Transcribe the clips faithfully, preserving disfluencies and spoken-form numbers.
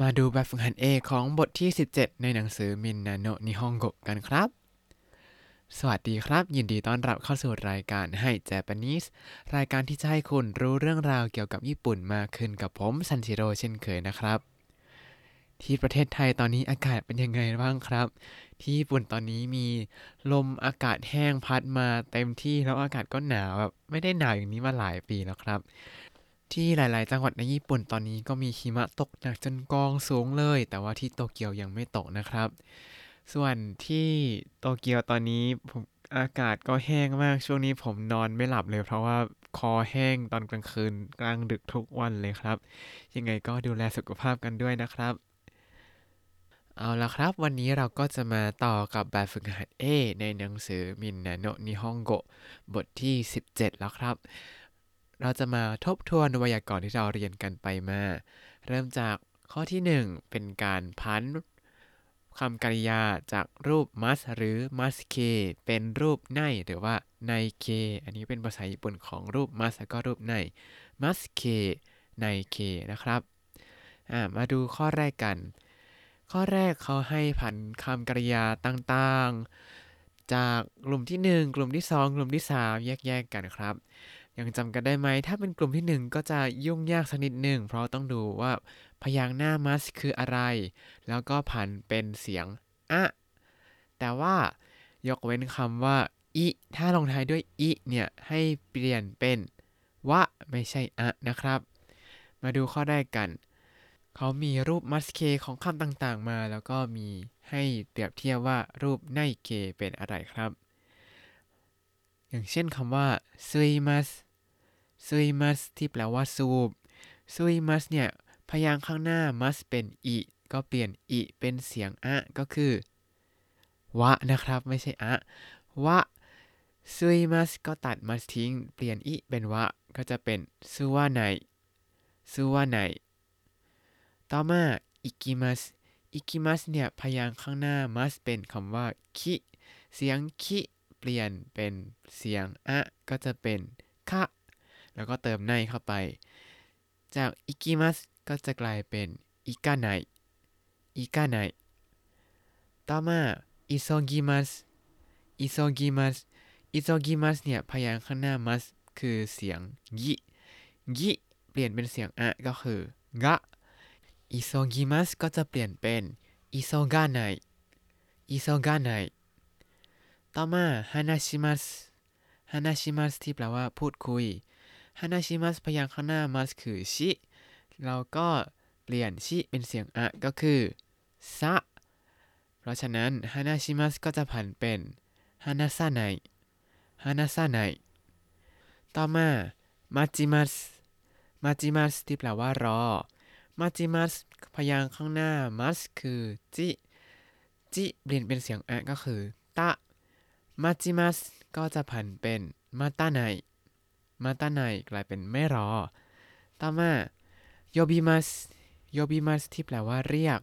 มาดูแบบฝึกหัด A ของบทที่สิบเจ็ดในหนังสือ Minna no Nihongo กันครับสวัสดีครับยินดีต้อนรับเข้าสู่รายการ Hi Japanese รายการที่จะให้คุณรู้เรื่องราวเกี่ยวกับญี่ปุ่นมากขึ้นกับผมซันจิโร่เช่นเคยนะครับที่ประเทศไทยตอนนี้อากาศเป็นยังไงบ้างครับที่ญี่ปุ่นตอนนี้มีลมอากาศแห้งพัดมาเต็มที่แล้วอากาศก็หนาวแบบไม่ได้หนาวอย่างนี้มาหลายปีแล้วครับที่หลายๆจังหวัดในญี่ปุ่นตอนนี้ก็มีหิมะตกหนักจนกองสูงเลยแต่ว่าที่โตเกียวยังไม่ตกนะครับส่วนที่โตเกียวตอนนี้ผมอากาศก็แห้งมากช่วงนี้ผมนอนไม่หลับเลยเพราะว่าคอแห้งตอนกลางคืนกลางดึกทุกวันเลยครับยังไงก็ดูแลสุขภาพกันด้วยนะครับเอาละครับวันนี้เราก็จะมาต่อกับแบบฝึกหัด A ในหนังสือ Minna no Nihongo บทที่สิบเจ็ดแล้วครับเราจะมาทบทวนไวยากรณ์ที่เราเรียนกันไปมาเริ่มจากข้อที่หนึ่งเป็นการพันคำกริยาจากรูป mas หรือ masuke เป็นรูปในหรือว่าในเคอันนี้เป็นภาษาญี่ปุ่นของรูป mas แล้วก็รูปใน masuke ในเคนะครับอ่ามาดูข้อแรกกันข้อแรกเขาให้พันคำกริยาต่างๆจากกลุ่มที่หนึ่งกลุ่มที่สองกลุ่มที่สามแยกๆกันครับยังจำกันได้ไหมถ้าเป็นกลุ่มที่หนึ่งก็จะยุ่งยากสักนิดหนึ่งเพราะต้องดูว่าพยางค์หน้า mas คืออะไรแล้วก็ผันเป็นเสียงอะแต่ว่ายกเว้นคำว่าอิถ้าลงท้ายด้วยอิเนี่ยให้เปลี่ยนเป็นวะไม่ใช่อะนะครับมาดูข้อแรกกันเขามีรูป mas เค ของคำต่างๆมาแล้วก็มีให้เปรียบเทียบว่ารูปในเคเป็นอะไรครับอย่างเช่นคำว่าซุยมัสซุยมัสที่แปลว่าสูบซุยมัสเนี่ยพยางค์ข้างหน้ามัสเป็นอิก็เปลี่ยนอิเป็นเสียงอะก็คือวะนะครับไม่ใช่อะวะซุยมัสก็ตัดมัสทิ้งเปลี่ยนอิเป็นวะก็จะเป็นซุวะไนซุวะไนต่อมาอิกิมัสอิกิมัสเนี่ยพยางค์ข้างหน้ามัสเป็นคำว่าคิเสียงคิเปลี่ยนเป็นเสียงอะก็จะเป็นคะแล้วก็เติมไนเข้าไปจากอิกิมัสก็จะกลายเป็นอิกาไนอิกาไนต่อมาอิโซกิมัสอิโซกิมัสอิโซกิมัสเนี่ยพยางค์ข้างหน้ามัสคือเสียงกิกิเปลี่ยนเป็นเสียงอะก็คือกะอิโซกิมัสก็จะเปลี่ยนเป็นอิโซกาไนอิโซกาไนต่อมาฮานาชิมัสฮานาชิมัสที่แปลว่าพูดคุยฮานาชิมัสพยางค์ข้างหน้ามัสคือชิเราก็เปลี่ยนชิเป็นเสียงอะก็คือซะเพราะฉะนั้นฮานาชิมัสก็จะผันเป็นฮานาซาไนฮานาซาไนต่อมามาจิมัสมาจิมัสที่แปลว่ารอมาจิมัสพยางค์ข้างหน้ามัสคือจิจิเปลี่ยนเป็นเสียงอะก็คือตะมาจิมัสก็จะผันเป็นมาตาไนมาตาไนกลายเป็นไม่รอต่อมาโยบิมัสโยบิมัสที่แปลว่าเรียก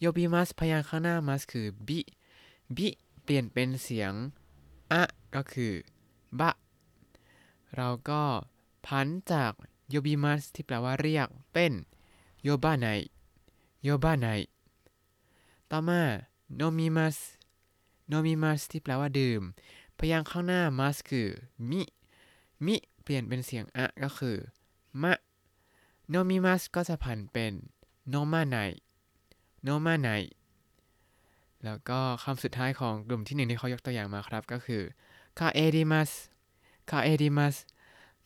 โยบิมัสพยางค์ข้างหน้ามัสคือบิบิเปลี่ยนเป็นเสียงอะก็คือบะเราก็ผันจากโยบิมัสที่แปลว่าเรียกเป็นโยบะไนโยบะไนต่อมาโนมิมัสโนมิมัสที่แปลว่าดื่มพยางค์ข้างหน้ามัสคือมิมิเปลี่ยนเป็นเสียงอะก็คือมะโนมิมัสก็จะผันเป็นโนมาไนโนมาไนแล้วก็คำสุดท้ายของกลุ่มที่หนึ่งที่เขายกตัวอย่างมาครับก็คือคาเอดิมัสคาเอดิมัส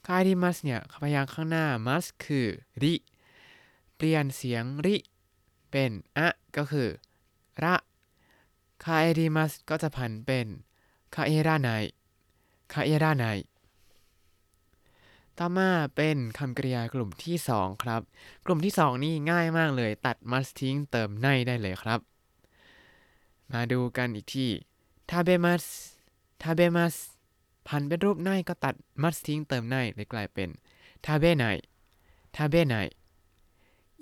คาเอดิมัสเนี่ยพยางค์ข้างหน้ามัสคือริเปลี่ยนเสียงริเป็นอะก็คือระคาเอริมัสก็จะผันเป็นคาเอราไนคาเอราไนต่อมาเป็นคำกริยากลุ่มที่สองครับกลุ่มที่สองนี่ง่ายมากเลยตัดมัสทิ้งเติมไนได้เลยครับมาดูกันอีกทีทาเบมัสทาเบมัสผันเป็นรูปไนก็ตัดมัสทิ้งเติมไนเลยกลายเป็นทาเบไนทาเบไน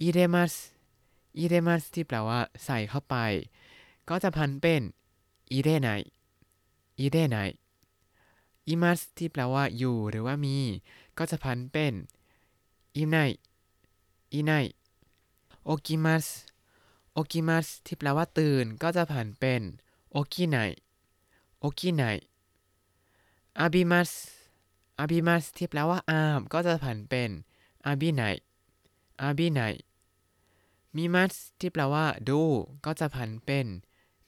อิเรมัสอิเรมัสที่แปลว่าใส่เข้าไปก็จะผันเป็นอิเรไนอิเรไนอิมัสที่แปลว่าอยู่หรือว่ามีก็จะผันเป็นอิไนอิไนโอกิมัส โอกิมัสที่แปลว่าตื่นก็จะผันเป็นโอกิไนโอกิไนอาบิมัสอาบิมัสที่แปลว่าอาบก็จะผันเป็นอาบิไนอาบิไนมิมัสที่แปลว่าดูก็จะผันเป็น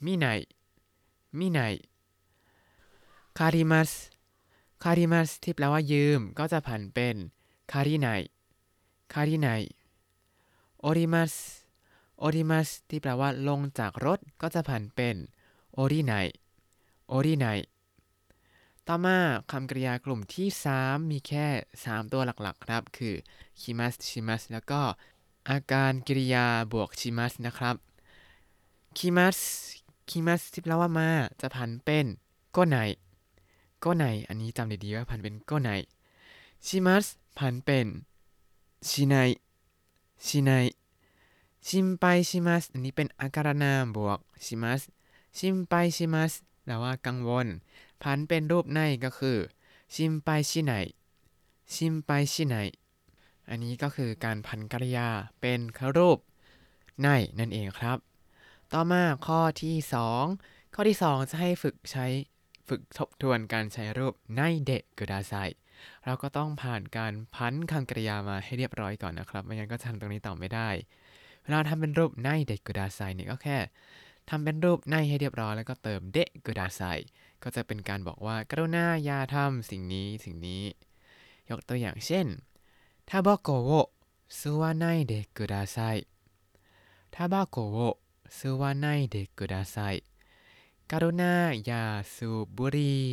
มิไนมิไนคาริมัสคาริมัสที่แปลว่ายืมก็จะผันเป็นคาริไนคาริไนโอริมัสโอริมัสที่แปลว่าลงจากรถก็จะผันเป็นโอริไนโอริไนต่อมาคำกริยากลุ่มที่สามมีแค่สามตัวหลักๆครับคือคิมัสชิมัสแล้วก็อาการกริยาบวกชิมัสนะครับคิมัสคิมัสที่แปลว่ามาจะผันเป็นโกไนโกไนอันนี้จำดีๆว่าผันเป็นโกไนชิมัสผันเป็นชิไนชิไนชิมไปชิมัสอันนี้เป็นอาการนามบวกชิมัสชิมไปชิมัสแปลว่ากังวลผันเป็นรูปไนก็คือชิมไปชิไนชิมไปชิไนอันนี้ก็คือการผันกริยาเป็นรูปไนนั่นเองครับต่อมาข้อที่สองข้อที่สองจะให้ฝึกใช้ฝึกทบทวนการใช้รูปไนเดะกุดาไซเราก็ต้องผ่านการพันคำกริยามาให้เรียบร้อยก่อนนะครับไม่งั้นก็ทำตรงนี้ต่อไม่ได้เวลาทำเป็นรูปไนเดะกุดาไซเนี่ยก็แค่ทำเป็นรูปไนให้เรียบร้อยแล้วก็เติมเดะกุดาไซก็จะเป็นการบอกว่ากรุณาอย่าทำสิ่งนี้สิ่งนี้ยกตัวอย่างเช่นทาบาโกะโวซัวไนเดะกุดาไซทาบาโกะโวซัวไนเดะกุดาไซกรุณาอย่าสูบบุหรี่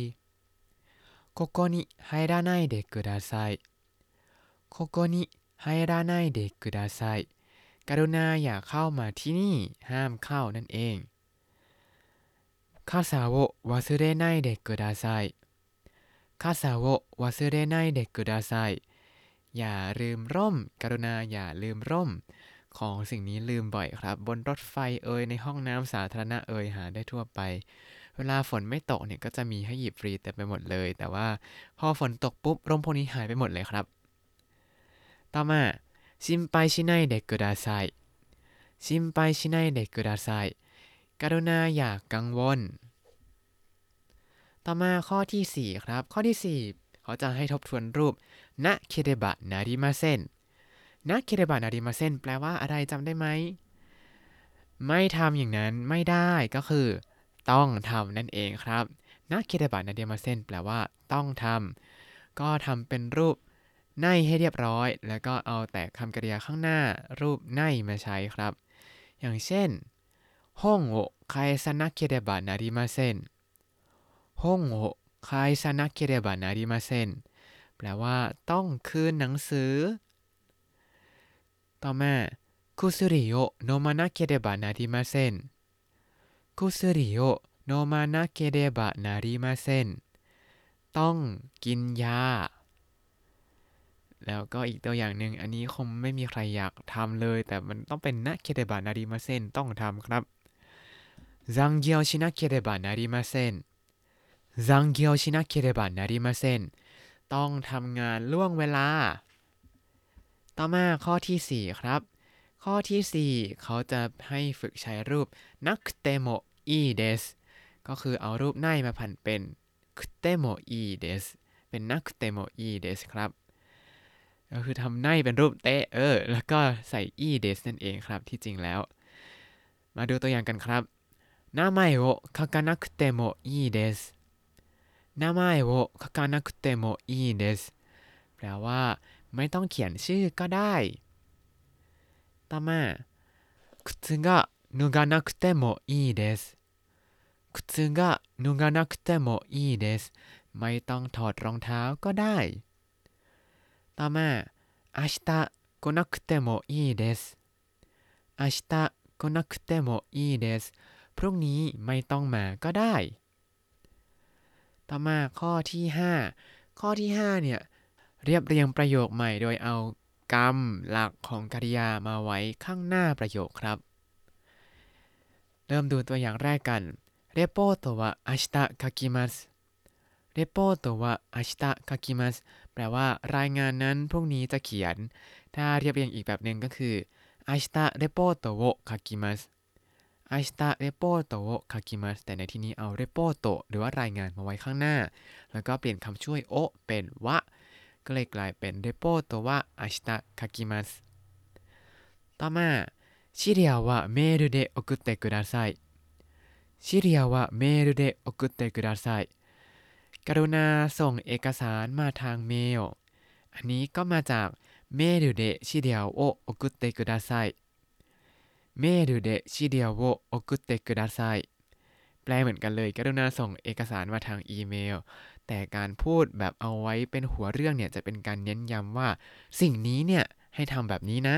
ここに入らないでください。ここに入らないでください。กรุณาอย่าเข้ามาที่นี่ห้ามเข้านั่นเอง傘を忘れないでください。傘を忘れないでください。อย่าลืมร่มกรุณาอย่าลืมร่มของสิ่งนี้ลืมบ่อยครับบนรถไฟเอ่ยในห้องน้ำสาธารณะเอ่ยหาได้ทั่วไปเวลาฝนไม่ตกเนี่ยก็จะมีให้หยิบฟรีเต็มไปหมดเลยแต่ว่าพอฝนตกปุ๊บร่มพวกนี้หายไปหมดเลยครับต่อมาชิมไปชิไนเดะกุดาไซชิมไปชิไนเดะกุดาไซกรุณาอย่ากังวลต่อมาข้อที่สี่ครับข้อที่สี่เขาจะให้ทบทวนรูปนะเคเดบะนาริมาเซนนะเคเดบะนาริมาเซนแปลว่าอะไรจำได้ไหมไม่ทำอย่างนั้นไม่ได้ก็คือต้องทำนั่นเองครับนะเคเดบะนาริมาเซนแปลว่าต้องทำก็ทำเป็นรูปไนให้เรียบร้อยแล้วก็เอาแต่คำกริยาข้างหน้ารูปไนมาใช้ครับอย่างเช่นฮงโอคายซานะเคเดบะนาริมาเซนฮงโอคายซานะเคเดบะนาริมาเซนแปลว่าต้องคืนหนังสือต่อมาคุซุริโอโนมานะเคเดบะนาริมาเซนคุซุริโอโนมานะเคเดบะนาริมาเซนต้องกินยาแล้วก็อีกตัวอย่างหนึ่งอันนี้คงไม่มีใครอยากทำเลยแต่มันต้องเป็นนะเคเดบะนาริมาเซนต้องทำครับซังเกียวชินะเคเดบะนาริมาเซนซังเกียวชินะเคเดบะนาริมาเซนต้องทำงานล่วงเวลาต่อมาข้อที่สี่ครับข้อที่สี่เขาจะให้ฝึกใช้รูปนักเตโมอีเดสก็คือเอารูปไนมาผันเป็นคุเตโมอีเดสเป็นนักเตโมอีเดสครับก็คือทำไนเป็นรูปเตเออแล้วก็ใส่อีเดสนั่นเองครับที่จริงแล้วมาดูตัวอย่างกันครับนามัยโอคากานักเตโมอีเดสนามัยโอคากานักเตโมอีเดสแปลว่าไม่ต้องเขียนชื่อก็ได้ต่อมาคุซึกะนุกานักเตโมอีเดสคุซึกะนุกานักเตโมอีเดสไม่ต้องถอดรองเท้าก็ได้ต่อมา明日来なくてもいいです明日来なくてもいいですพรุ่งนี้ไม่ต้องมาก็ได้ต่อมาข้อที่ห้าข้อที่ห้าเนี่ยเรียบเรียงประโยคใหม่โดยเอากรรมหลักของกริยามาไว้ข้างหน้าประโยคครับเริ่มดูตัวอย่างแรกกันレポートは明日書きますレポートは明日書きますแปลว่ารายงานนั้นพรุ่งนี้จะเขียนถ้าเรียบเรียงอีกแบบหนึ่งก็คือ明日レポートを書きます明日レポートを書きますแต่ในที่นี้เอาレポートหรือว่ารายงานมาไว้ข้างหน้าแล้วก็เปลี่ยนคำช่วยโอเป็นวะก็เลยกลายเป็นレポートは明日書きますต่อมา資料はメールで送ってください資料はメールで送ってくださいกรุณาส่งเอกสารมาทางเมลอันนี้ก็มาจากเมลเดชิเดียวโอโอกุเตกุดาไซเมลเดชิเดียวโอโอกุเตกุดาไซแปลเหมือนกันเลยกรุณาส่งเอกสารมาทางอีเมลแต่การพูดแบบเอาไว้เป็นหัวเรื่องเนี่ยจะเป็นการเน้นย้ำว่าสิ่งนี้เนี่ยให้ทำแบบนี้นะ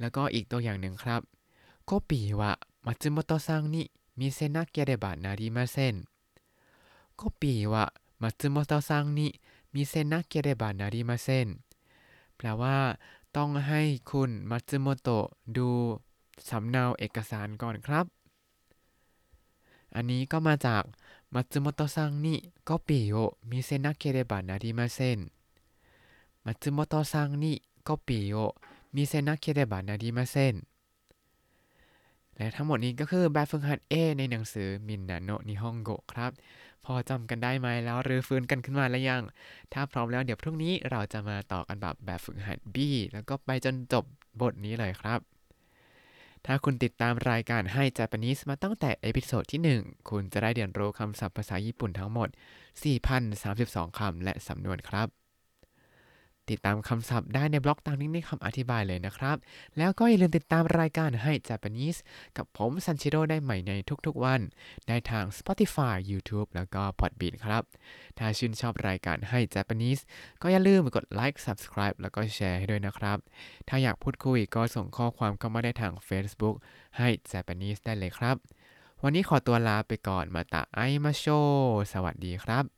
แล้วก็อีกตัวอย่างหนึ่งครับโคปิวะมัตสึโมโตะซังนิมิเซนะเกเรบะนาริมาเซ็นโคปิวะมัตสึโมโตะซังนิมิเซนะเกเรบะนาริมาเซ็นแปลว่าต้องให้คุณมัตสึโมโตะดูสำเนาเอกสารก่อนครับอันนี้ก็มาจากมัตสึโมโตะซังนิโคปิโอมิเซนะเกเรบะนาริมาเซ็นมัตสึโมโตะซังนิโคปิโอมิเซนะเกเรบะนาริมาเซ็นและทั้งหมดนี้ก็คือแบบฝึกหัด A ในหนังสือ Minna no Nihongo ครับพอจำกันได้ไหมแล้วรื้อฟื้นกันขึ้นมาแล้วยังถ้าพร้อมแล้วเดี๋ยวพรุ่งนี้เราจะมาต่อกันแบบแบบฝึกหัด B แล้วก็ไปจนจบบทนี้เลยครับถ้าคุณติดตามรายการ Hi Japanese มาตั้งแต่เอพิโซดที่หนึ่งคุณจะได้เรียนรู้คำศัพท์ภาษาญี่ปุ่นทั้งหมด สี่พันสามสิบสอง คำและสำนวนครับติดตามคำศัพท์ได้ในบล็อกตามลิงก์ในคำอธิบายเลยนะครับแล้วก็อย่าลืมติดตามรายการ Hi Japanese กับผมซันชิโร่ได้ใหม่ในทุกๆวันได้ทาง Spotify YouTube แล้วก็ Podbean ครับถ้าชื่นชอบรายการ Hi Japanese ก็อย่าลืมกดไลค์ Subscribe แล้วก็แชร์ให้ด้วยนะครับถ้าอยากพูดคุยก็ส่งข้อความเข้ามาได้ทาง Facebook Hi Japanese ได้เลยครับวันนี้ขอตัวลาไปก่อนมาตะไอมาโชสวัสดีครับ